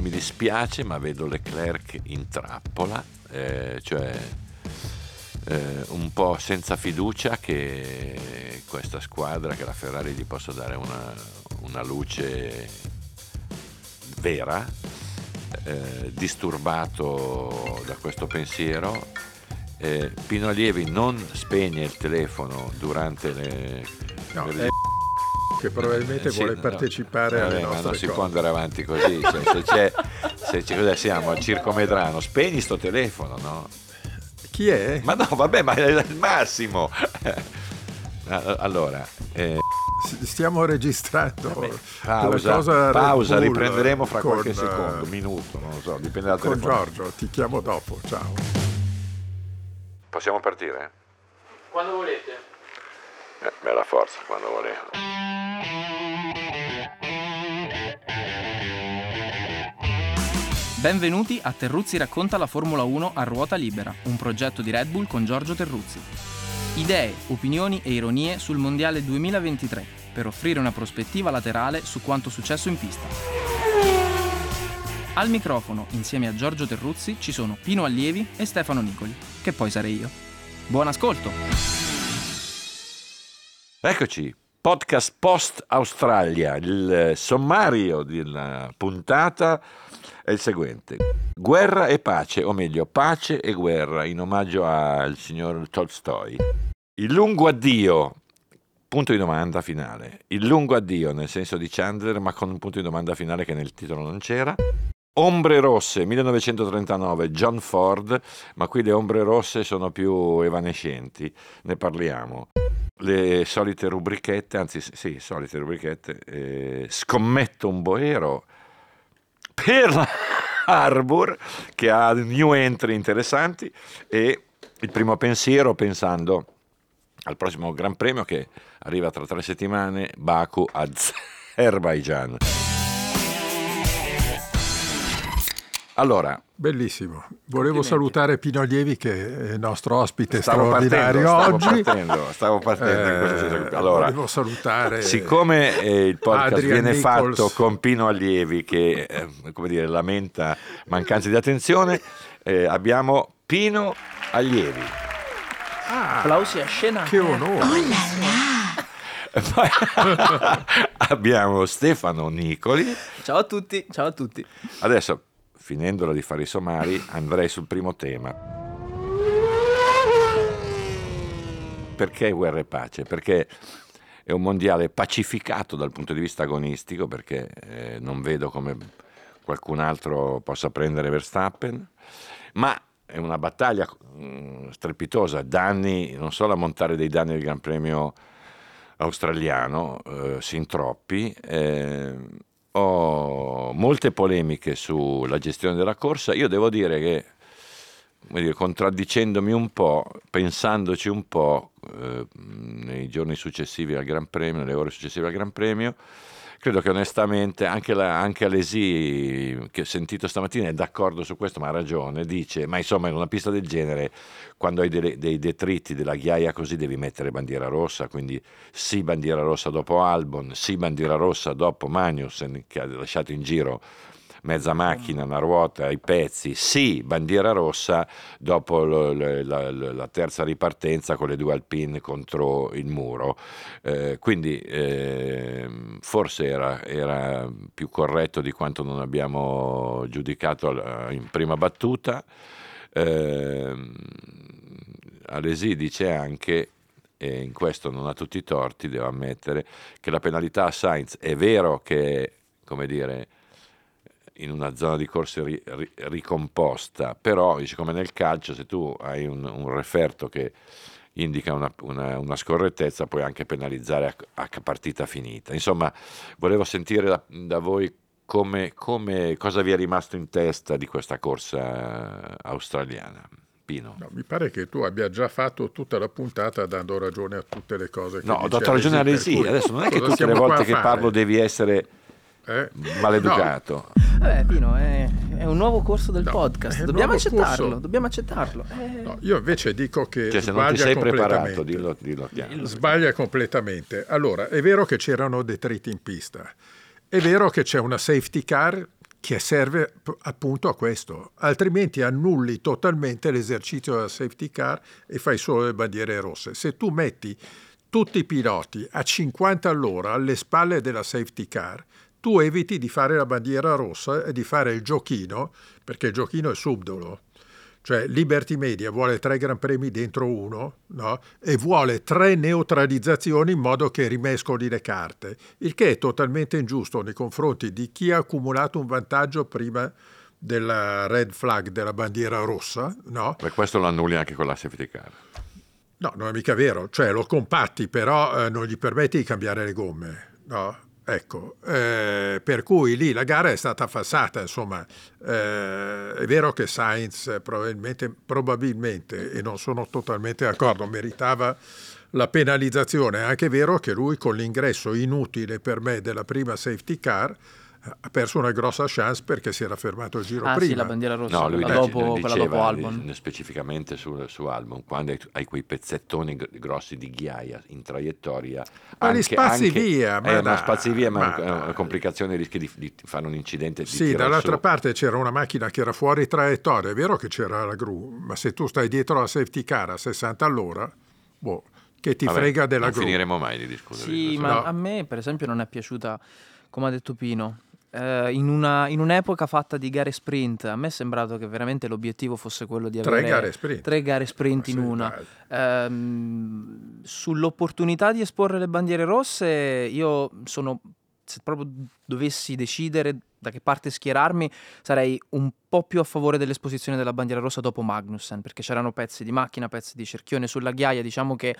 mi dispiace, ma vedo Leclerc in trappola, cioè un po' senza fiducia che questa squadra, che la Ferrari gli possa dare una luce vera, disturbato da questo pensiero. Pino Allievi non spegne il telefono durante le... No, le... che probabilmente vuole partecipare alle nostre non si cose. Può andare avanti così, cioè, se c'è cosa siamo al Circo Medrano, spegni sto telefono, no? Chi è? Ma no, vabbè, ma è il massimo. Allora stiamo registrando, vabbè, pausa Bull, riprenderemo fra qualche secondo, minuto, non lo so, dipende dal telefono. Con Giorgio ti chiamo dopo, ciao. Possiamo partire? Quando volete. Bella forza, quando volete. Benvenuti a Terruzzi racconta la Formula 1 a ruota libera, un progetto di Red Bull con Giorgio Terruzzi. Idee, opinioni e ironie sul Mondiale 2023, per offrire una prospettiva laterale su quanto successo in pista. Al microfono, insieme a Giorgio Terruzzi, ci sono Pino Allievi e Stefano Nicoli, che poi sarei io. Buon ascolto! Eccoci, podcast post Australia, il sommario della puntata... è il seguente: guerra e pace, o meglio pace e guerra, in omaggio al signor Tolstoi. Il lungo addio, punto di domanda finale. Il lungo addio nel senso di Chandler, ma con un punto di domanda finale che nel titolo non c'era. Ombre rosse 1939, John Ford, ma qui le ombre rosse sono più evanescenti, ne parliamo. Le solite rubrichette, anzi sì, solite rubrichette, scommetto un boero, Pearl Harbour, che ha new entry interessanti, e il primo pensiero pensando al prossimo Gran Premio che arriva tra 3 settimane, Baku, Azerbaijan. Allora, bellissimo. Volevo salutare Pino Allievi, che è nostro ospite straordinario oggi. Stavo partendo. Allora, volevo salutare. Siccome il podcast Adrian viene Nichols. Fatto con Pino Allievi che come dire, lamenta mancanze di attenzione, abbiamo Pino Allievi. Applausi a scena. Che onore. Oh là là. Abbiamo Stefano Nicoli. Ciao a tutti. Adesso, finendola di fare i sommari, andrei sul primo tema. Perché guerra e pace? Perché è un mondiale pacificato dal punto di vista agonistico, perché non vedo come qualcun altro possa prendere Verstappen, ma è una battaglia strepitosa, danni, non solo a montare dei danni del Gran Premio australiano, sin troppi. Ho molte polemiche sulla gestione della corsa. Io devo dire che, contraddicendomi un po', pensandoci un po', nei giorni successivi al Gran Premio, nelle ore successive al Gran Premio, credo che onestamente anche Alesi, che ho sentito stamattina, è d'accordo su questo, ma ha ragione, dice, ma insomma in una pista del genere, quando hai dei detriti, della ghiaia così, devi mettere bandiera rossa, quindi sì bandiera rossa dopo Albon, sì bandiera rossa dopo Magnussen, che ha lasciato in giro mezza macchina, una ruota, i pezzi, sì bandiera rossa dopo la terza ripartenza con le due Alpine contro il muro, quindi forse era più corretto di quanto non abbiamo giudicato in prima battuta. Alesi dice anche, e in questo non ha tutti i torti, devo ammettere, che la penalità a Sainz è vero che, in una zona di corsa ricomposta, però dice, come nel calcio, se tu hai un referto che indica una scorrettezza, puoi anche penalizzare a partita finita. Insomma, volevo sentire da voi cosa vi è rimasto in testa di questa corsa australiana. Pino. No, mi pare che tu abbia già fatto tutta la puntata dando ragione a tutte le cose che no, ho dato ragione a Alesi, adesso non è che tutte le volte che parlo devi essere... maleducato. No. Vabbè, Pino, è un nuovo corso del podcast. Dobbiamo accettarlo. No, io invece dico che se non ti sei preparato, dillo chiaro. Sbaglia completamente. Allora, è vero che c'erano detriti in pista, è vero che c'è una safety car che serve appunto a questo, altrimenti annulli totalmente l'esercizio della safety car e fai solo le bandiere rosse. Se tu metti tutti i piloti a 50 all'ora alle spalle della safety car, tu eviti di fare la bandiera rossa e di fare il giochino, perché il giochino è subdolo. Cioè Liberty Media vuole 3 Gran Premi dentro uno, no? E vuole 3 neutralizzazioni in modo che rimescoli le carte, il che è totalmente ingiusto nei confronti di chi ha accumulato un vantaggio prima della red flag, della bandiera rossa, no? Per questo lo annulli anche con la safety car. No, non è mica vero, cioè lo compatti, però non gli permetti di cambiare le gomme, no? Ecco, per cui lì la gara è stata falsata, insomma, è vero che Sainz probabilmente, e non sono totalmente d'accordo, meritava la penalizzazione, è anche vero che lui con l'ingresso inutile per me della prima safety car ha perso una grossa chance perché si era fermato il giro prima. Sì, la bandiera rossa, no, lui quella dopo Albon. Specificamente su Albon, quando hai quei pezzettoni grossi di ghiaia in traiettoria, ma li spazi via. Ma una complicazione, rischi di fare un incidente. Sì, dall'altra parte c'era una macchina che era fuori traiettoria, è vero che c'era la gru, ma se tu stai dietro la safety car a 60 all'ora, boh, che ti frega della gru. Non finiremo mai di discutere. Sì, ma no. A me per esempio non è piaciuta, come ha detto Pino, in un'epoca fatta di gare sprint, a me è sembrato che veramente l'obiettivo fosse quello di avere 3 gare sprint in una. Sull'opportunità di esporre le bandiere rosse, io sono, se proprio dovessi decidere da che parte schierarmi, sarei un po' più a favore dell'esposizione della bandiera rossa dopo Magnussen, perché c'erano pezzi di macchina, pezzi di cerchione sulla ghiaia, diciamo che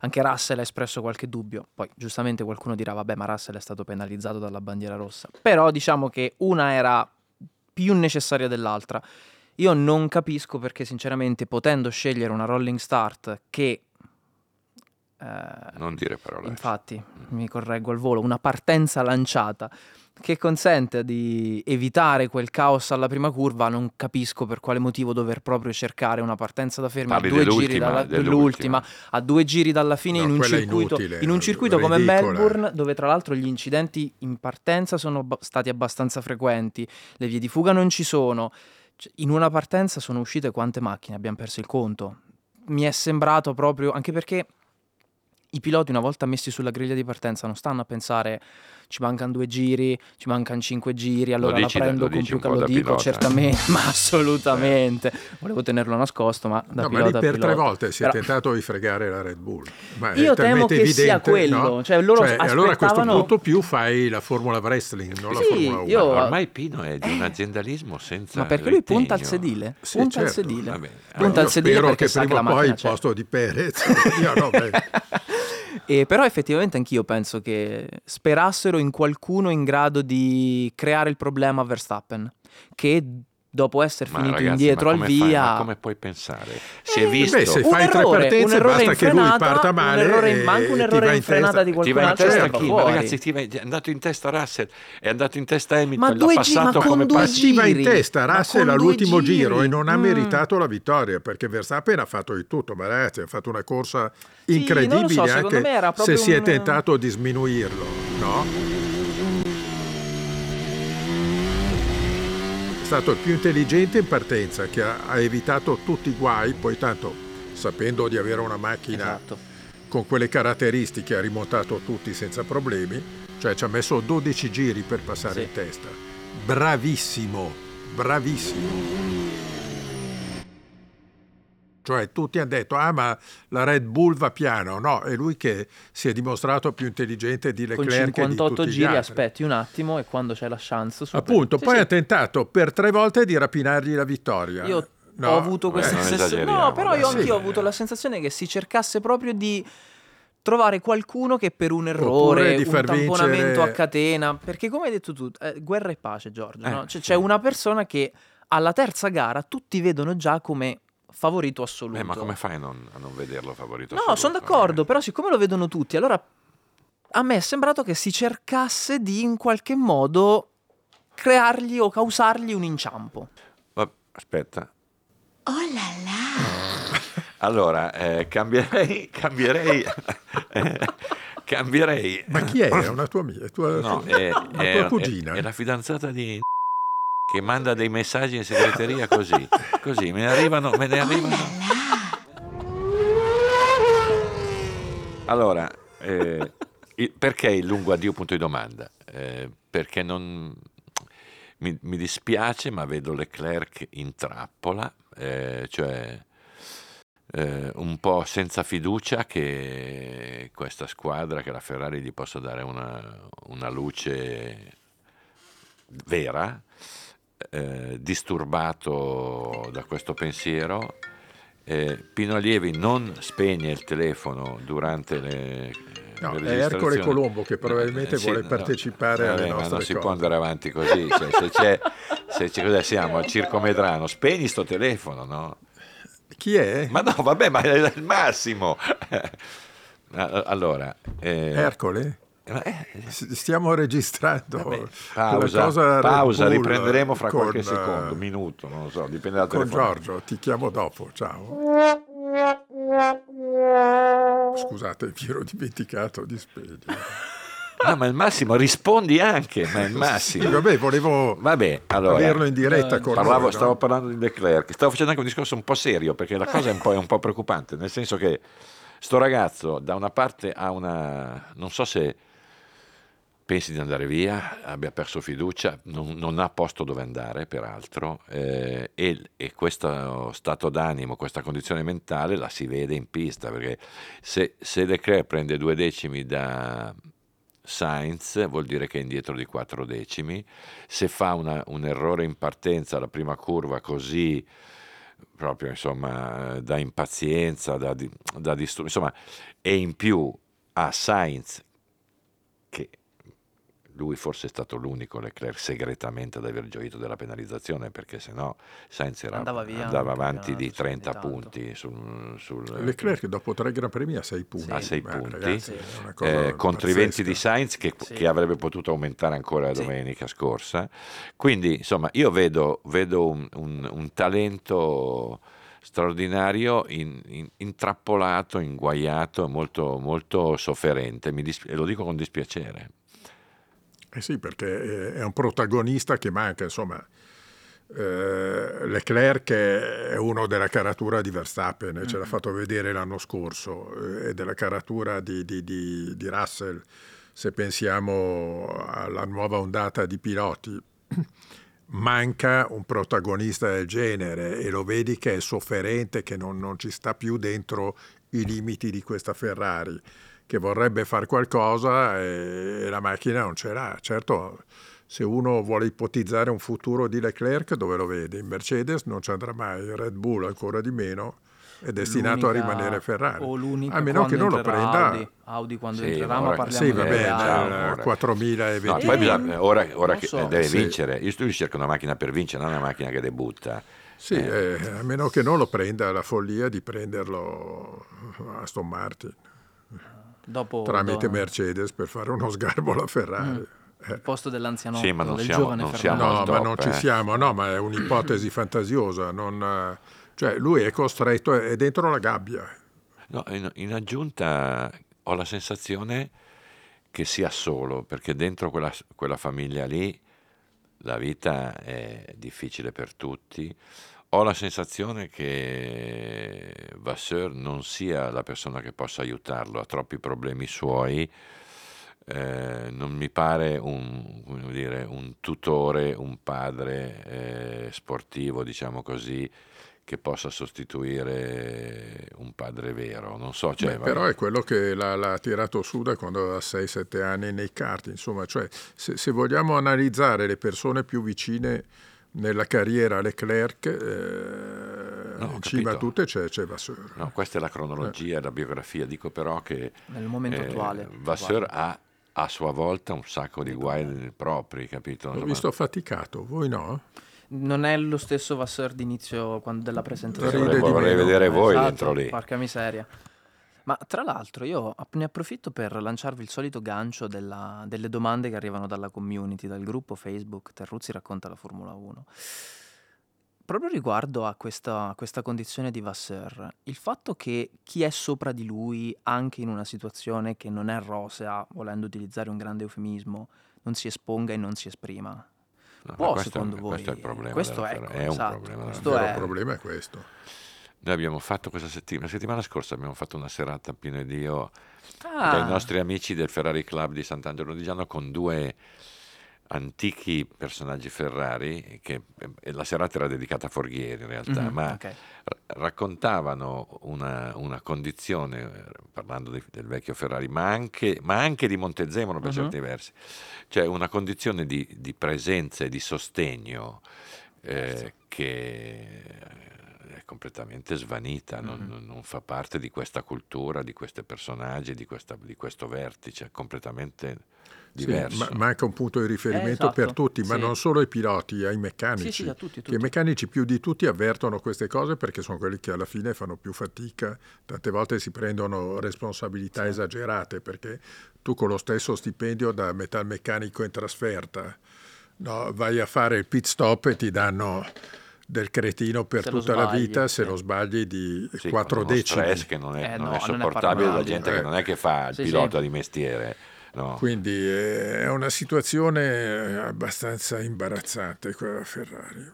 anche Russell ha espresso qualche dubbio, poi giustamente qualcuno dirà vabbè, ma Russell è stato penalizzato dalla bandiera rossa, però diciamo che una era più necessaria dell'altra. Io non capisco perché sinceramente, potendo scegliere una rolling start che non dire parole, infatti mi correggo al volo, una partenza lanciata che consente di evitare quel caos alla prima curva, non capisco per quale motivo dover proprio cercare una partenza da fermi a 2 giri dalla fine, no, in un circuito come Melbourne, dove tra l'altro gli incidenti in partenza sono stati abbastanza frequenti, le vie di fuga non ci sono, in una partenza sono uscite quante macchine, abbiamo perso il conto, mi è sembrato proprio, anche perché i piloti una volta messi sulla griglia di partenza non stanno a pensare ci mancano 2 giri, ci mancano 5 giri, allora la prendo con più calore, lo dico pilota, certamente, ma assolutamente. Volevo tenerlo nascosto, ma da pilota, ma lì per pilota, 3 volte si è tentato di fregare la Red Bull. Ma io temo che evidente, sia quello, no? Cioè loro aspettavano... Allora a questo punto più fai la Formula Wrestling, non la Formula 1. Ormai Pino è di un aziendalismo senza... Ma perché lui punta al sedile? Sì, punta al sedile. Vabbè. Punta al sedile perché che sa prima che la poi il posto di Perez. Io no, beh. Però effettivamente anch'io penso che sperassero in qualcuno in grado di creare il problema a Verstappen, che dopo essere finito indietro al via... Ma come puoi pensare? Si è visto... se fai un errore, 3 partenze basta che lui parta male... Un errore in banco, un errore in frenata di qualcun altro. È andato in testa Russell, è andato in testa Hamilton, l'ha passato come passiva in testa Russell all'ultimo giro e non ha meritato la vittoria, perché Verstappen ha fatto di tutto, ma ragazzi, ha fatto una corsa incredibile, sì, anche se si è tentato di sminuirlo, no? È stato il più intelligente in partenza, che ha evitato tutti i guai, poi tanto sapendo di avere una macchina con quelle caratteristiche ha rimontato tutti senza problemi, cioè ci ha messo 12 giri per passare in testa. Bravissimo. Cioè tutti hanno detto ma la Red Bull va piano, no, è lui che si è dimostrato più intelligente di Leclerc che di tutti gli altri. Con 58 giri aspetti un attimo e quando c'è la chance appunto, poi ha tentato per 3 volte di rapinargli la vittoria. Io ho avuto questa sensazione, però io anch'io ho avuto la sensazione che si cercasse proprio di trovare qualcuno che per un errore, di un tamponamento a catena, perché come hai detto tu, guerra e pace, Giorgio, no? Cioè, c'è una persona che alla terza gara tutti vedono già come favorito assoluto. Ma come fai a non vederlo favorito assoluto? No, sono d'accordo, però siccome lo vedono tutti, allora a me è sembrato che si cercasse di in qualche modo creargli o causargli un inciampo. Aspetta. Oh là là! Allora, cambierei... cambierei... Ma chi è? È una tua amica? È tua cugina? È la fidanzata di... che manda dei messaggi in segreteria così, così, me ne arrivano. Allora, perché il lungo addio punto di domanda? Perché non... Mi dispiace, ma vedo Leclerc in trappola, cioè un po' senza fiducia che questa squadra, che la Ferrari gli possa dare una luce vera, disturbato da questo pensiero. Pino Allievi non spegne il telefono durante le è Ercole Colombo che probabilmente vuole partecipare alle nostre cose. Può andare avanti così. Cioè, se c'è cosa siamo? Al Circo Medrano, spegni sto telefono, no? Chi è? Ma no, vabbè, ma è il massimo. Allora, Ercole? Stiamo registrando. Vabbè, pausa, riprenderemo fra qualche secondo, minuto, non lo so, dipende dal telefono. Giorgio, ti chiamo dopo, ciao. Scusate, mi ero dimenticato di spegnere. Ah, ma il Massimo, rispondi anche, ma il Massimo. Sì, vabbè, volevo allora, averlo in diretta con noi. Stavo parlando di Leclerc, stavo facendo anche un discorso un po' serio, perché la cosa è un po' preoccupante, nel senso che sto ragazzo da una parte ha una... non so se pensi di andare via, abbia perso fiducia, non ha posto dove andare peraltro, e questo stato d'animo, questa condizione mentale la si vede in pista, perché se Leclerc prende 2 decimi da Sainz vuol dire che è indietro di 4 decimi, se fa un errore in partenza alla prima curva così, proprio insomma da impazienza, da disturbo, insomma, e in più a Sainz, che lui forse è stato l'unico, Leclerc, segretamente ad aver gioito della penalizzazione, perché sennò Sainz andava avanti di 30 punti. Leclerc dopo 3 Gran Premi ha 6 punti. A 6 punti, ragazzi, contro i 20 di Sainz che avrebbe potuto aumentare ancora domenica scorsa. Quindi insomma io vedo un talento straordinario intrappolato, inguaiato, molto, molto sofferente, lo dico con dispiacere. Eh sì, perché è un protagonista che manca, insomma. Leclerc è uno della caratura di Verstappen, ce l'ha fatto vedere l'anno scorso, è della caratura di Russell, se pensiamo alla nuova ondata di piloti. Manca un protagonista del genere e lo vedi che è sofferente, che non ci sta più dentro i limiti di questa Ferrari, che vorrebbe fare qualcosa e la macchina non ce l'ha. Certo, se uno vuole ipotizzare un futuro di Leclerc, dove lo vede? In Mercedes non ci andrà mai, in Red Bull ancora di meno, è destinato a rimanere Ferrari. A meno che non lo prenda Audi quando entrerà, ma parliamo di Audi. 4020. No, poi ora che deve vincere. Io cerco una macchina per vincere, non una macchina che debutta. Sì, a meno che non lo prenda la follia di prenderlo Aston Martin. Tramite Mercedes per fare uno sgarbo alla Ferrari. Il posto dell'anzianotto, sì, ma è un'ipotesi fantasiosa, cioè lui è costretto, è dentro la gabbia. No, in aggiunta ho la sensazione che sia solo, perché dentro quella famiglia lì la vita è difficile per tutti. Ho la sensazione che Vasseur non sia la persona che possa aiutarlo, ha troppi problemi suoi, non mi pare un tutore, un padre sportivo, diciamo così, che possa sostituire un padre vero. Non so, cioè, però è quello che l'ha tirato su da quando aveva 6-7 anni nei kart, insomma, cioè, se vogliamo analizzare le persone più vicine nella carriera Leclerc, in cima a tutte c'è Vasseur. No, questa è la cronologia, la biografia. Dico però che nel momento attuale Vasseur ha a sua volta un sacco di guai propri, capito? Ho visto affaticato, voi no? Non è lo stesso Vasseur d'inizio della presentazione. Vorrei vedere voi dentro lì. Porca miseria. Ma tra l'altro io ne approfitto per lanciarvi il solito gancio delle domande che arrivano dalla community, dal gruppo Facebook Terruzzi racconta la Formula 1. Proprio riguardo a questa condizione di Vasseur, il fatto che chi è sopra di lui, anche in una situazione che non è rosea, volendo utilizzare un grande eufemismo, non si esponga e non si esprima. No, può, secondo voi? Questo è il problema. Questo è, ecco, il problema è questo. Noi abbiamo fatto questa settimana, la settimana scorsa abbiamo fatto una serata, Pino ed io, dai nostri amici del Ferrari Club di Sant'Angelo di Giano, con due antichi personaggi Ferrari, che la serata era dedicata a Forghieri in realtà, ma okay, raccontavano una condizione, parlando del vecchio Ferrari, ma anche di Montezemolo per certi versi, cioè una condizione di presenza e di sostegno che è completamente svanita, non fa parte di questa cultura, di questi personaggi, di questo vertice, completamente diverso. Sì, manca un punto di riferimento, esatto, per tutti, ma non solo ai piloti, ai meccanici, a tutti. Che i meccanici più di tutti avvertono queste cose, perché sono quelli che alla fine fanno più fatica, tante volte si prendono responsabilità esagerate, perché tu con lo stesso stipendio da metalmeccanico in trasferta, no, vai a fare il pit stop e ti danno del cretino per se tutta la vita, se lo sbagli di 4 decimi. Stress che non è sopportabile da gente che non è che fa il pilota di mestiere. No. Quindi è una situazione abbastanza imbarazzante quella Ferrari.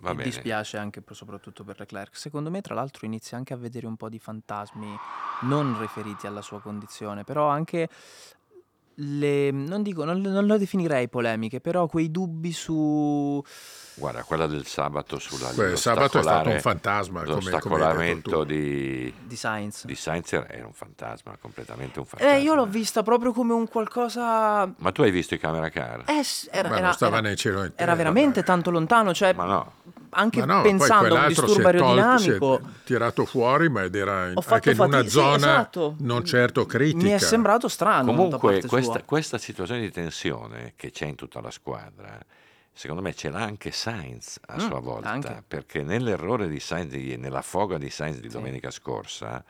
Mi dispiace anche soprattutto per Leclerc. Secondo me, tra l'altro, inizia anche a vedere un po' di fantasmi non riferiti alla sua condizione, però anche non lo definirei polemiche, però quei dubbi su... Guarda, quella del sabato sulla... Il sabato è stato un fantasma. L'ostacolamento di Sainz. Di Sainz era un fantasma, completamente un fantasma. Io l'ho vista proprio come un qualcosa... Ma tu hai visto i camera car? Non stava nel cielo. Era veramente tanto lontano, cioè... Ma no. Anche pensando a un disturbo aerodinamico, si è tirato fuori, ma era anche in una zona non certo critica. Mi è sembrato strano. Comunque questa situazione di tensione che c'è in tutta la squadra, secondo me ce l'ha anche Sainz a sua volta, perché nell'errore di Sainz, nella foga di Sainz di domenica scorsa,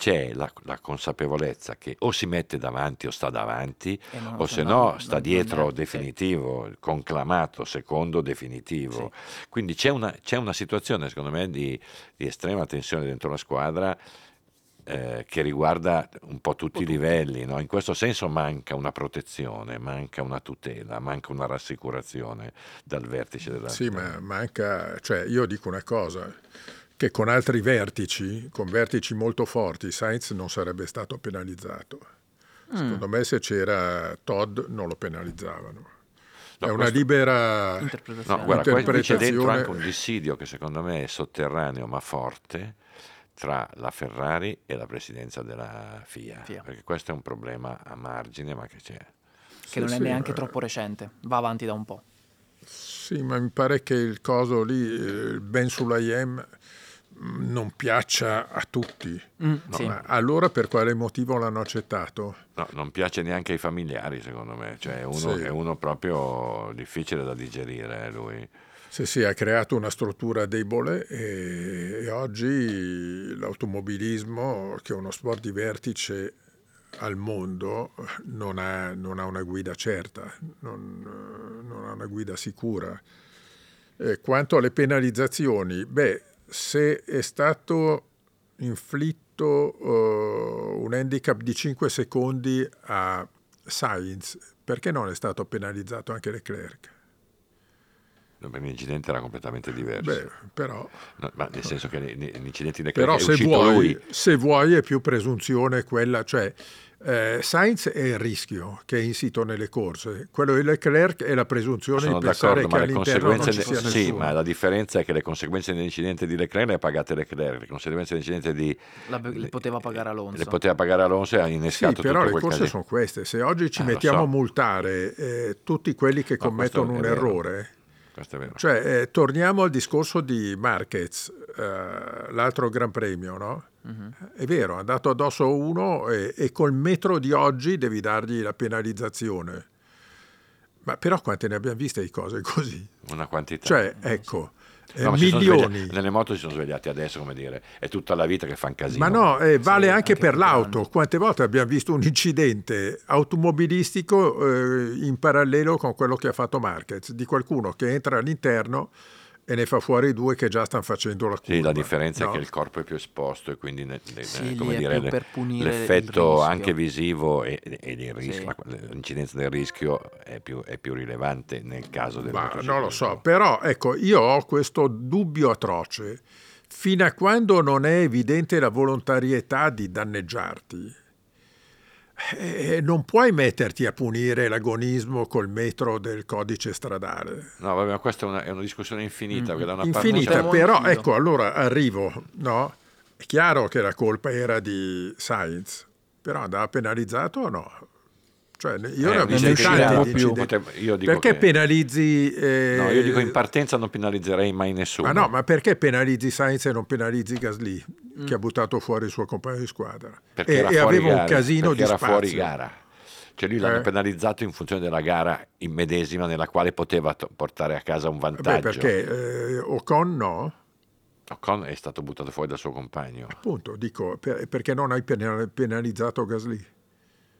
c'è la consapevolezza che o si mette davanti o sta davanti, o se no sta dietro definitivo, conclamato secondo definitivo. Sì. Quindi c'è una situazione, secondo me, di estrema tensione dentro la squadra, che riguarda un po' tutti i livelli, no? In questo senso manca una protezione, manca una tutela, manca una rassicurazione dal vertice della... Sì, ma manca... Cioè, io dico una cosa... che con altri vertici, con vertici molto forti, Sainz non sarebbe stato penalizzato. Secondo me, se c'era Todd non lo penalizzavano. No, è una libera interpretazione. No, guarda, c'è dentro anche un dissidio che secondo me è sotterraneo ma forte tra la Ferrari e la presidenza della FIA. Perché questo è un problema a margine, ma che c'è. Che non è neanche troppo recente, va avanti da un po'. Sì, ma mi pare che il coso lì, Ben Sulayem, non piaccia a tutti. Ma allora per quale motivo l'hanno accettato? No, non piace neanche ai familiari, secondo me, cioè è uno proprio difficile da digerire, lui. Sì, ha creato una struttura debole e oggi l'automobilismo, che è uno sport di vertice al mondo, non ha una guida certa, non ha una guida sicura. Quanto alle penalizzazioni, se è stato inflitto un handicap di 5 secondi a Sainz, perché non è stato penalizzato anche Leclerc? L'incidente era completamente diverso. Nel senso che l'incidente di Leclerc è uscito lui. Se vuoi è più presunzione quella, cioè Sainz è il rischio che è insito nelle corse, quello di Leclerc è la presunzione di pensare che all'interno non ci sia nessuno. Sì, ma la differenza è che le conseguenze dell'incidente di Leclerc le ha pagate Leclerc, le conseguenze dell'incidente di... le poteva pagare Alonso. Le poteva pagare Alonso e ha innescato tutto quel casino. Però le corse sono queste, se oggi ci mettiamo a multare tutti quelli che commettono un errore... Questo è vero. Cioè, torniamo al discorso di Marquez, l'altro Gran Premio, no? È vero, è andato addosso uno e col metro di oggi devi dargli la penalizzazione. Ma però quante ne abbiamo viste di cose così? Una quantità. Cioè, ecco... milioni. Nelle moto si sono svegliati adesso, come dire, è tutta la vita che fa un casino. Ma no, vale anche per l'auto. Quante volte abbiamo visto un incidente automobilistico in parallelo con quello che ha fatto Marquez, di qualcuno che entra all'interno e ne fa fuori due che già stanno facendo la curva. Sì, la differenza è che il corpo è più esposto e quindi l'effetto anche visivo e il rischio, l'incidenza del rischio è più rilevante nel caso del motociclismo. Non lo so, però ecco, io ho questo dubbio atroce: fino a quando non è evidente la volontarietà di danneggiarti, non puoi metterti a punire l'agonismo col metro del codice stradale. No, vabbè, ma questa è una discussione infinita. Perché da una infinita, parte... però ecco, allora arrivo, no? È chiaro che la colpa era di Sainz, però andava penalizzato o no? Cioè, io ne ho visto tanti di incidenti. Perché penalizzi... No, io dico in partenza non penalizzerei mai nessuno. Ma no, ma perché penalizzi Sainz e non penalizzi Gasly, che ha buttato fuori il suo compagno di squadra? Perché era fuori gara, un casino di spazio. Era fuori gara. Cioè lui l'hanno penalizzato in funzione della gara in medesima nella quale poteva portare a casa un vantaggio. Beh, perché Ocon no. Ocon è stato buttato fuori dal suo compagno. Appunto, dico, perché non hai penalizzato Gasly?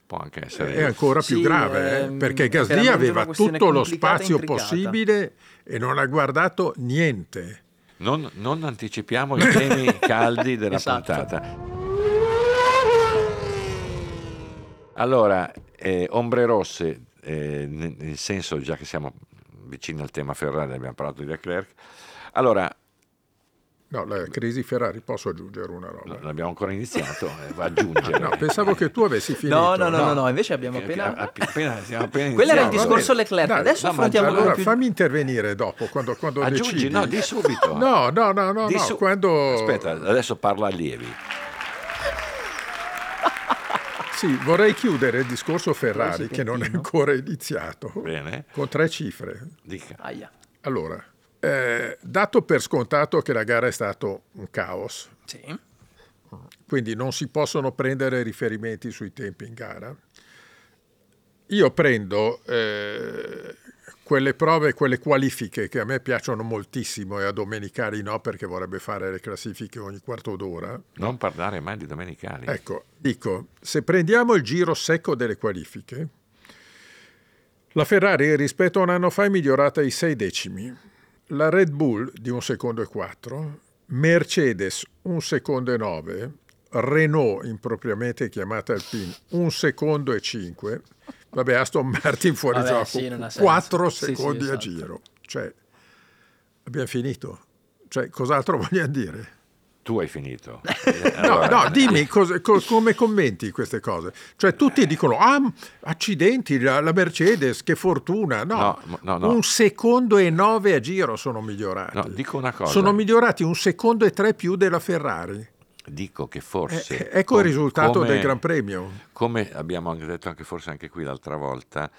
Può anche essere. È ancora più grave, perché Gasly aveva tutto lo spazio possibile e non ha guardato niente. Non anticipiamo i temi caldi della puntata. Allora, ombre rosse, nel senso, già che siamo vicini al tema Ferrari, abbiamo parlato di Leclerc. Allora, no, la crisi Ferrari, posso aggiungere una roba? Non abbiamo ancora iniziato, va aggiungere. No, pensavo che tu avessi finito. No, invece abbiamo appena iniziato. Quello era il discorso Leclerc, adesso affrontiamo... Allora, fammi intervenire dopo, quando aggiungi, decidi. No, di subito. No, quando... Aspetta, adesso parla Allievi. Sì, vorrei chiudere il discorso Ferrari, che non è ancora iniziato. Bene. Con 3 cifre. Dica. Aia. Allora... dato per scontato che la gara è stato un caos, sì, quindi non si possono prendere riferimenti sui tempi in gara, io prendo quelle prove, quelle qualifiche che a me piacciono moltissimo, e a Domenicali no, perché vorrebbe fare le classifiche ogni quarto d'ora. Non parlare mai di Domenicali. Ecco, dico, se prendiamo il giro secco delle qualifiche, la Ferrari rispetto a un anno fa è migliorata di 6 decimi. La Red Bull di 1,4 secondi, Mercedes 1,9 secondi, Renault, impropriamente chiamata Alpine, 1,5 secondi, vabbè, Aston Martin fuori gioco, sì, 4 secondi a giro. Cioè, abbiamo finito. Cioè, cos'altro vogliamo dire? Tu hai finito. No, dimmi come commenti queste cose. Cioè tutti dicono, accidenti, la Mercedes, che fortuna. No. 1,9 secondi a giro sono migliorati. No, dico una cosa. Sono migliorati 1,3 secondi più della Ferrari. Dico che forse... ecco il risultato del Gran Premio. Come abbiamo detto forse anche qui l'altra volta,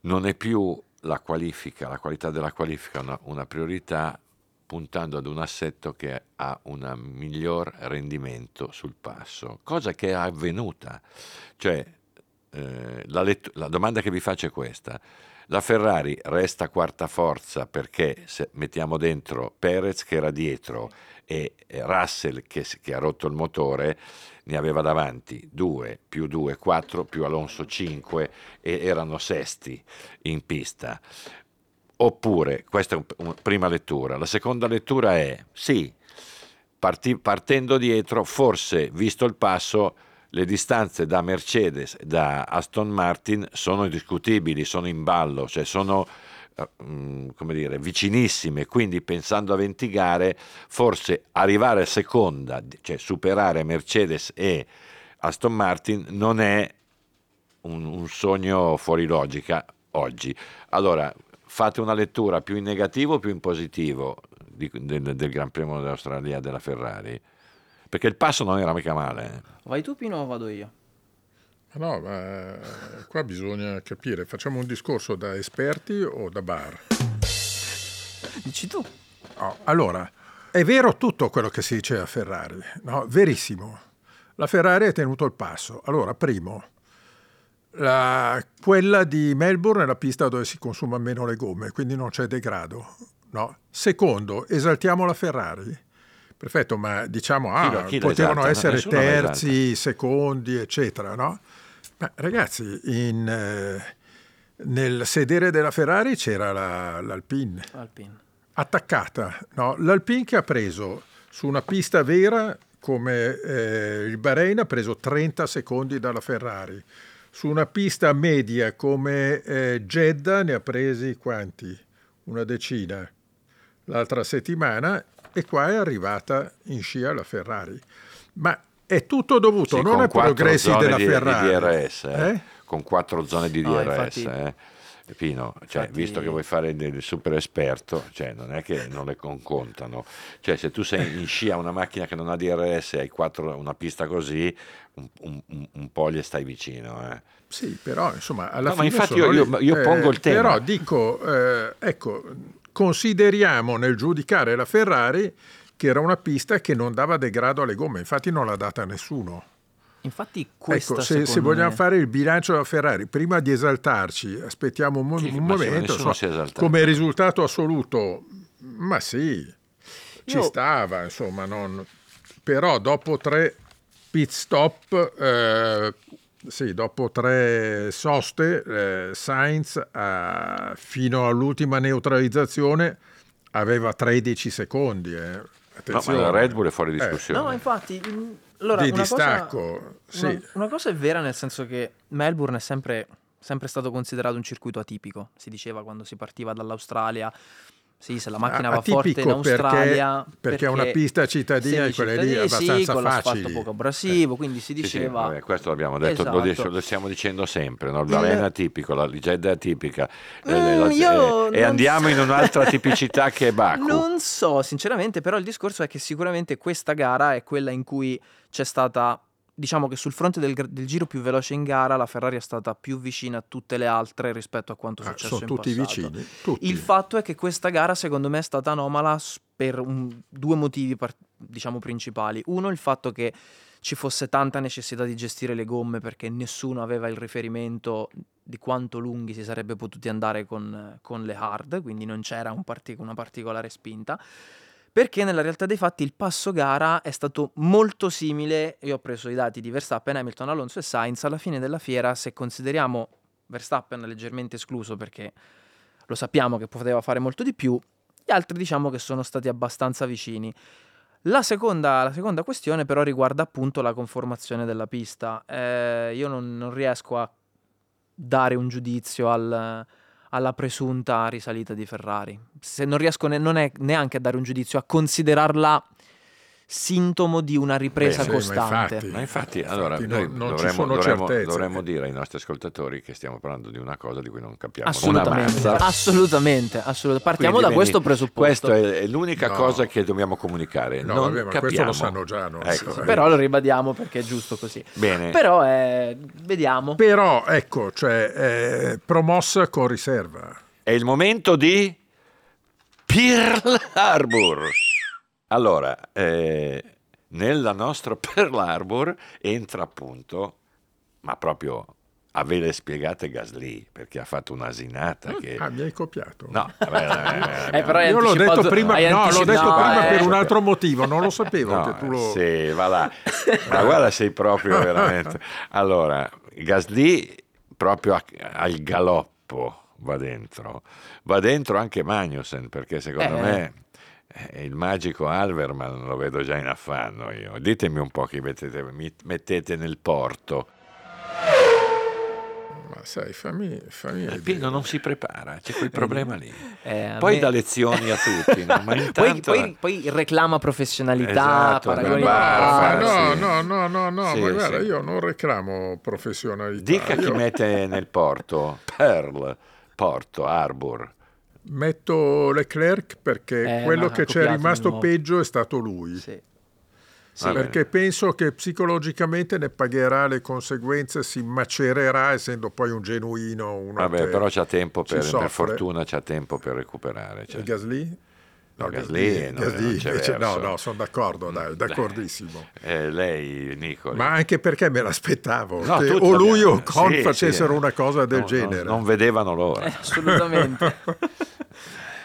non è più la qualifica, la qualità della qualifica una priorità, puntando ad un assetto che ha un miglior rendimento sul passo, cosa che è avvenuta. Cioè, la domanda che vi faccio è questa: la Ferrari resta quarta forza perché, se mettiamo dentro Perez che era dietro e Russell che ha rotto il motore, ne aveva davanti 2 più 2, 4, più Alonso 5, e erano sesti in pista. Oppure, questa è una prima lettura, la seconda lettura è, sì, partendo dietro, forse, visto il passo, le distanze da Mercedes e da Aston Martin sono indiscutibili, sono in ballo, cioè sono, vicinissime, quindi pensando a 20 gare, forse arrivare a seconda, cioè superare Mercedes e Aston Martin, non è un sogno fuori logica oggi. Allora, fate una lettura più in negativo o più in positivo del Gran Premio dell'Australia della Ferrari? Perché il passo non era mica male. Vai tu, Pino, o vado io? No, ma qua bisogna capire. Facciamo un discorso da esperti o da bar? Dici tu. No, allora, è vero tutto quello che si dice a Ferrari, no? Verissimo. La Ferrari ha tenuto il passo. Allora, primo... quella di Melbourne è la pista dove si consuma meno le gomme, quindi non c'è degrado, no? Secondo, esaltiamo la Ferrari, perfetto, ma diciamo chi potevano essere terzi, secondi, eccetera, no? Ma ragazzi, nel sedere della Ferrari c'era l'Alpine attaccata, no? L'Alpine che ha preso su una pista vera come il Bahrain ha preso 30 secondi dalla Ferrari, su una pista media come Jeddah ne ha presi quanti? Una decina l'altra settimana, e qua è arrivata in scia la Ferrari. Ma è tutto dovuto, sì, non ai progressi della Ferrari. Di DRS, con 4 zone di DRS. Pino, cioè, visto che vuoi fare il super esperto, cioè, non è che non le contano, cioè, se tu sei in scia una macchina che non ha DRS e hai una pista così, un po' gli stai vicino. Sì, però insomma alla fine. Ma infatti io pongo il tema. Però dico, ecco, consideriamo nel giudicare la Ferrari che era una pista che non dava degrado alle gomme, infatti non l'ha data nessuno. Infatti questa, ecco, se vogliamo fare il bilancio della Ferrari, prima di esaltarci, aspettiamo un momento, come risultato assoluto, ma sì, ci stava, insomma, non... però dopo 3 pit stop, sì, dopo 3 soste, Sainz fino all'ultima neutralizzazione aveva 13 secondi. Attenzione. No, ma la Red Bull è fuori discussione. No, infatti... Allora, di distacco, sì. Una cosa è vera, nel senso che Melbourne è sempre stato considerato un circuito atipico. Si diceva quando si partiva dall'Australia, sì, se la macchina va forte in Australia, perché è una pista cittadina, e quella lì è abbastanza facile, poco abrasivo, quindi si diceva, sì, vabbè, questo l'abbiamo detto, esatto. Lo stiamo dicendo sempre, no? L'arena atipico, la Jeddah è atipica, e andiamo in un'altra tipicità che è Baku. Non so, sinceramente, però il discorso è che sicuramente questa gara è quella in cui c'è stata, diciamo che sul fronte del giro più veloce in gara la Ferrari è stata più vicina a tutte le altre rispetto a quanto è successo in passato. Sono tutti vicini, tutti. Il fatto è che questa gara secondo me è stata anomala per due motivi diciamo principali. Uno, il fatto che ci fosse tanta necessità di gestire le gomme, perché nessuno aveva il riferimento di quanto lunghi si sarebbe potuti andare con le hard, quindi non c'era una particolare spinta. Perché nella realtà dei fatti il passo gara è stato molto simile. Io ho preso i dati di Verstappen, Hamilton, Alonso e Sainz alla fine della fiera. Se consideriamo Verstappen leggermente escluso, perché lo sappiamo che poteva fare molto di più, gli altri diciamo che sono stati abbastanza vicini. La seconda questione però riguarda appunto la conformazione della pista. Io non riesco a dare un giudizio alla presunta risalita di Ferrari. Se non riesco non è neanche a dare un giudizio, a considerarla sintomo di una ripresa costante. Sì, ma infatti allora noi non ci sono certezze. Dovremmo dire ai nostri ascoltatori che stiamo parlando di una cosa di cui non capiamo assolutamente. Partiamo da questo presupposto. Questa è l'unica cosa che dobbiamo comunicare. No, non capiamo. Questo lo sanno già. Ecco, sì. Però lo ribadiamo perché è giusto così. Bene. Però vediamo. Però ecco, cioè promossa con riserva. È il momento di Pearl Harbour. Allora, nella nostra Pearl Harbor entra appunto, ma proprio a vele spiegate, Gasly, perché ha fatto un'asinata che... Ah, mi hai copiato. No, però io l'ho detto prima, per un altro motivo, non lo sapevo. No, che tu lo... Sì, va là. Ma guarda, sei proprio veramente... Allora, Gasly proprio al galoppo va dentro anche Magnussen, perché secondo me... Il magico Alverman lo vedo già in affanno io. Ditemi un po' che mettete nel porto. Ma sai, fammi Pino non si prepara, c'è quel problema lì. Poi dà lezioni a tutti. No? Ma intanto... poi reclama professionalità. Esatto, no. Sì, ma guarda, sì. Io non reclamo professionalità. Dica chi mette nel porto. Pearl, porto, Harbor. Metto Leclerc perché quello che c'è rimasto peggio è stato lui. Sì, perché penso che psicologicamente ne pagherà le conseguenze, si macererà, essendo poi un genuino. Però c'ha tempo per fortuna c'ha tempo per recuperare. Cioè. E Gasly? No, Gasly no, sono d'accordo, dai, d'accordissimo. Lei, Nicoli. Ma anche perché me l'aspettavo, no, o lui o Ocon facessero una cosa del genere. Non vedevano l'ora. Assolutamente.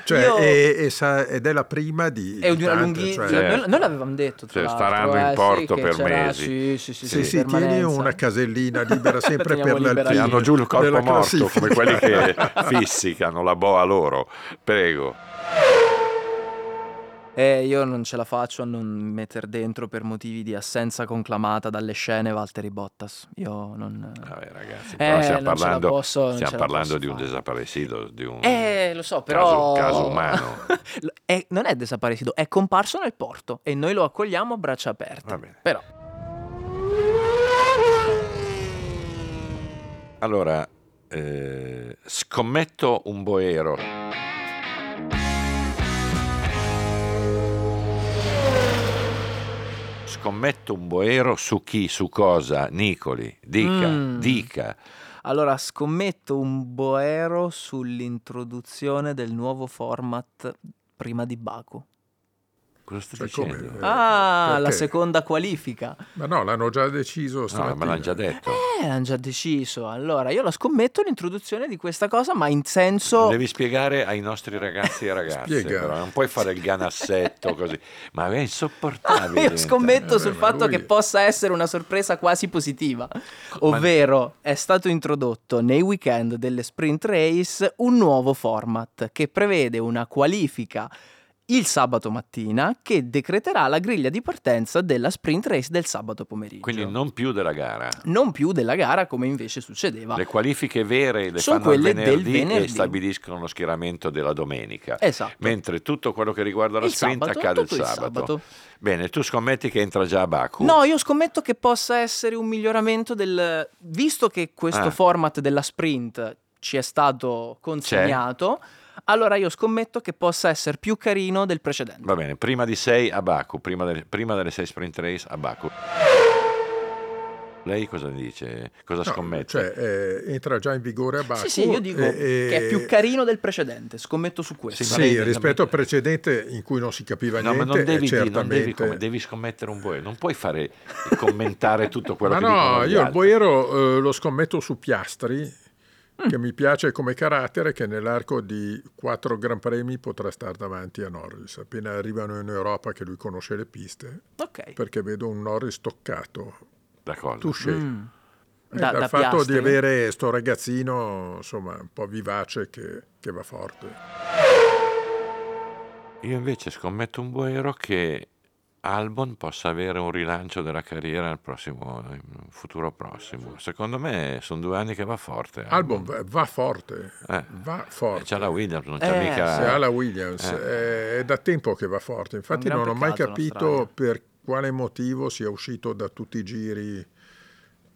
Cioè, ed è la prima di... È una lunghissima... Cioè, noi l'avevamo detto, tra l'altro. Staranno in porto per mesi. Sì, tieni una casellina libera sempre per l'Alpine. Hanno giù il corpo morto, come quelli che fissicano la boa loro. Prego. Io non ce la faccio a non metter dentro, per motivi di assenza conclamata dalle scene, Valtteri Bottas. Io non... Vabbè, ragazzi, però stiamo parlando di un desaparecido, di un lo so, però... caso umano. Non è desaparecido, è comparso nel porto e noi lo accogliamo a braccia aperte. Va bene. Però... Allora, scommetto un boero. Scommetto un boero su chi, su cosa? Nicoli, dica. Allora, scommetto un boero sull'introduzione del nuovo format prima di Baku. Cosa stai dicendo? Perché? La seconda qualifica. Ma no, l'hanno già deciso stamattina. No, ma l'hanno già detto. L'hanno già deciso. Allora, io la scommetto l'introduzione di questa cosa, ma in senso... Lo devi spiegare ai nostri ragazzi e ragazze. Però non puoi fare il ganassetto così. Ma è insopportabile. Io scommetto sul fatto che possa essere una sorpresa quasi positiva. Ovvero, è stato introdotto nei weekend delle sprint race un nuovo format che prevede una qualifica il sabato mattina, che decreterà la griglia di partenza della sprint race del sabato pomeriggio. Quindi non più della gara. Non più della gara, come invece succedeva. Le qualifiche vere le sono fanno quelle del venerdì e stabiliscono lo schieramento della domenica. Esatto. Mentre tutto quello che riguarda la sprint accade il sabato. Bene, tu scommetti che entra già a Baku? No, io scommetto che possa essere un miglioramento del... Visto che questo format della sprint ci è stato consegnato... C'è. Allora io scommetto che possa essere più carino del precedente. Va bene, prima di 6 a Baku, prima delle 6 sprint race a Baku. Lei cosa dice? Cosa scommette? Cioè, entra già in vigore a Baku. Sì, io dico che è più carino del precedente, scommetto su questo. Sì, rispetto al precedente in cui non si capiva niente. No, ma non devi devi scommettere un boero, non puoi fare commentare tutto quello che dicono. Ma no, io il boero lo scommetto su Piastri, che mi piace come carattere, che nell'arco di 4 Gran Premi potrà stare davanti a Norris appena arrivano in Europa, che lui conosce le piste. Ok. Perché vedo un Norris toccato. D'accordo. Touché. Dal fatto Piastri, di avere sto ragazzino, insomma, un po' vivace che va forte. Io invece scommetto un boero che Albon possa avere un rilancio della carriera nel futuro prossimo. Secondo me sono 2 anni che va forte. Albon va forte, va forte. C'ha la Williams, non c'è mica. C'ha la Williams, è da tempo che va forte. Infatti non ho mai capito per quale motivo sia uscito da tutti i giri.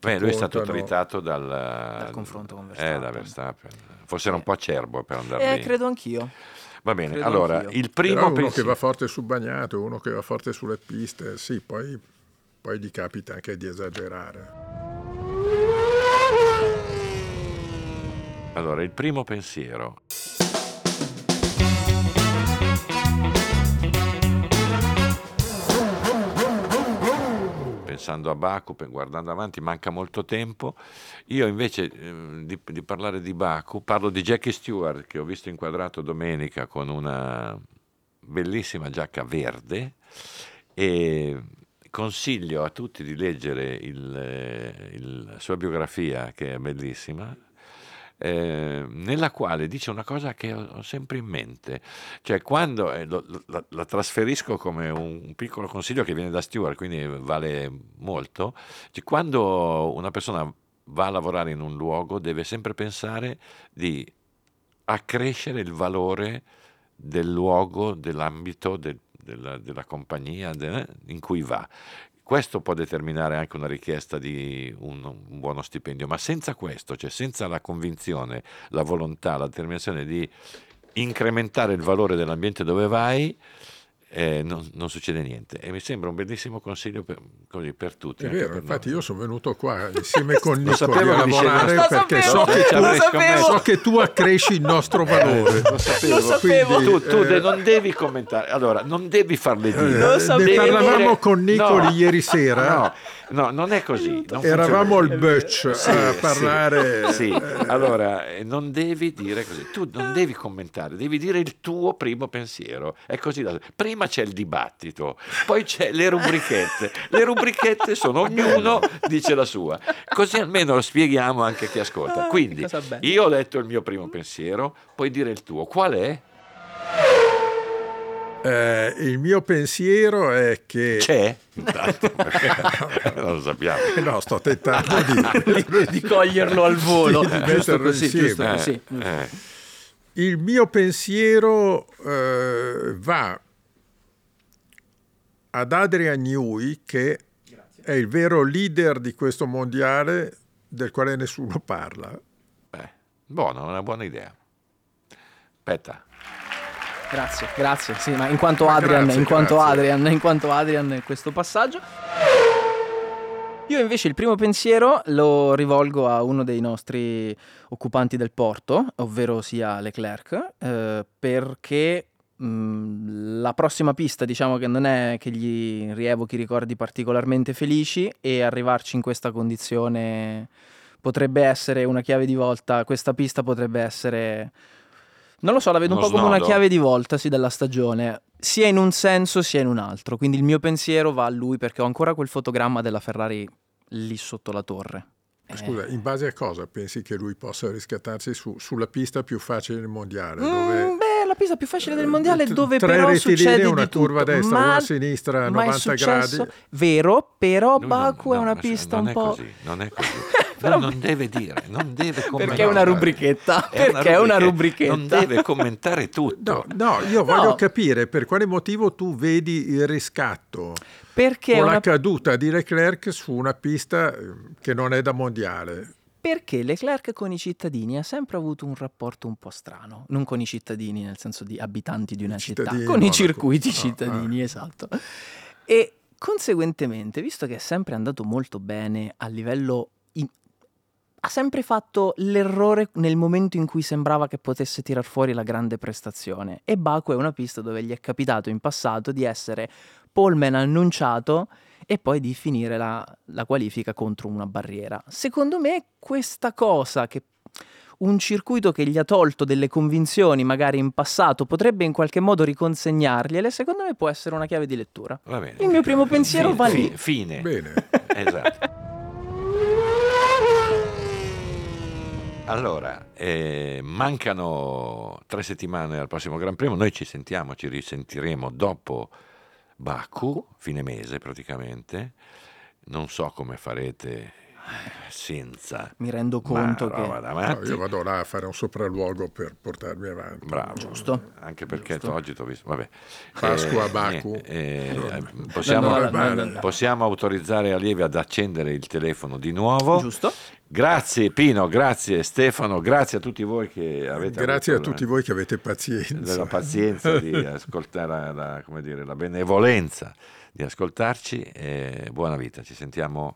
Lui è stato tritato dal confronto con Verstappen. Da Verstappen. Forse era un po' acerbo per andare lì. Credo anch'io. Va bene, allora, il primo... Però uno che va forte sul bagnato, uno che va forte sulle piste, sì, poi gli capita anche di esagerare. Allora, il primo pensiero. Pensando a Baku, guardando avanti, manca molto tempo. Io invece di parlare di Baku parlo di Jackie Stewart, che ho visto inquadrato domenica con una bellissima giacca verde, e consiglio a tutti di leggere la sua biografia, che è bellissima, nella quale dice una cosa che ho sempre in mente, cioè quando la trasferisco come un piccolo consiglio che viene da Stewart, quindi vale molto, cioè quando una persona va a lavorare in un luogo deve sempre pensare di accrescere il valore del luogo, dell'ambito, della compagnia in cui va. Questo può determinare anche una richiesta di un buono stipendio, ma senza questo, cioè senza la convinzione, la volontà, la determinazione di incrementare il valore dell'ambiente dove vai, non succede niente. E mi sembra un bellissimo consiglio per tutti. È anche vero, infatti io sono venuto qua insieme con Nicoli a lavorare perché so che tu accresci il nostro valore. Lo sapevo. Quindi, tu non devi commentare, allora non devi farle dire. Ne parlavamo con Nicoli ieri sera. No, non è così. Non eravamo al Butch a parlare. Sì. Allora, non devi dire così. Tu non devi commentare, devi dire il tuo primo pensiero. È così da prima. C'è il dibattito, poi c'è le rubrichette. Le rubrichette sono ognuno dice la sua, così almeno lo spieghiamo anche a chi ascolta. Quindi io ho detto il mio primo pensiero, puoi dire il tuo. Qual è? Il mio pensiero è che c'è? Non lo sappiamo. No, sto tentando di coglierlo al volo, di metterlo insieme. Così. Il mio pensiero va ad Adrian Newey, che è il vero leader di questo mondiale del quale nessuno parla. Buono, una buona idea. Aspetta. Grazie, sì, ma in quanto Adrian, in quanto Adrian questo passaggio. Io invece il primo pensiero lo rivolgo a uno dei nostri occupanti del porto, ovvero sia Leclerc, perché la prossima pista, diciamo che non è che gli rievochi ricordi particolarmente felici, e arrivarci in questa condizione potrebbe essere una chiave di volta. Questa pista potrebbe essere, non lo so, la vedo un po' come una chiave di volta, sì, della stagione, sia in un senso sia in un altro. Quindi il mio pensiero va a lui, perché ho ancora quel fotogramma della Ferrari lì sotto la torre. Scusa, in base a cosa pensi che lui possa riscattarsi sulla pista più facile del mondiale? Beh, la pista più facile del mondiale, dove però succede una di curva a destra, una a sinistra, 90 gradi. Vero, però lui Baku è una pista un po'. Non è così. Però non deve commentare. Perché è una rubrichetta. Non deve commentare tutto. No, io voglio capire per quale motivo tu vedi il riscatto con la caduta di Leclerc su una pista che non è da mondiale. Perché Leclerc con i cittadini ha sempre avuto un rapporto un po' strano. Non con i cittadini nel senso di abitanti di una città, con Monaco. I circuiti cittadini, esatto. E conseguentemente, visto che è sempre andato molto bene a livello, ha sempre fatto l'errore nel momento in cui sembrava che potesse tirar fuori la grande prestazione. E Baku è una pista dove gli è capitato in passato di essere poleman annunciato e poi di finire la qualifica contro una barriera. Secondo me questa cosa, che un circuito che gli ha tolto delle convinzioni magari in passato potrebbe in qualche modo riconsegnargliele, secondo me può essere una chiave di lettura. Va bene. Il mio primo pensiero va lì. Fine. Bene. Esatto. Allora, mancano 3 settimane al prossimo Gran Premio. Noi ci risentiremo dopo Baku, fine mese praticamente. Non so come farete senza. Mi rendo conto io vado là a fare un sopralluogo per portarmi avanti. Bravo, giusto. Anche perché oggi t'ho visto. Vabbè. Pasqua a Baku. Possiamo autorizzare Allievi ad accendere il telefono di nuovo. Giusto. Grazie Pino, grazie Stefano, grazie a tutti voi che avete pazienza. Della pazienza di ascoltare la benevolenza di ascoltarci. Buona vita, ci sentiamo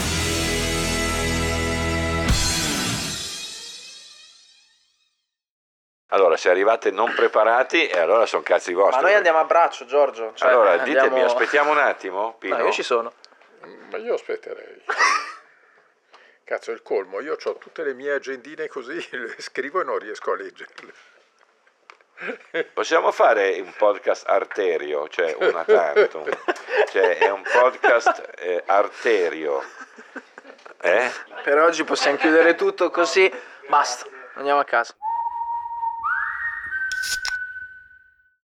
Allora, se arrivate non preparati, allora sono cazzi vostri. Ma noi andiamo a braccio, Giorgio. Cioè, allora, ditemi, aspettiamo un attimo, Pino. No, io ci sono. Ma io aspetterei. Cazzo, è il colmo. Io ho tutte le mie agendine così, le scrivo e non riesco a leggerle. Possiamo fare un podcast arterio, cioè una tantum. Cioè, è un podcast arterio. Per oggi possiamo chiudere tutto così. Basta, andiamo a casa.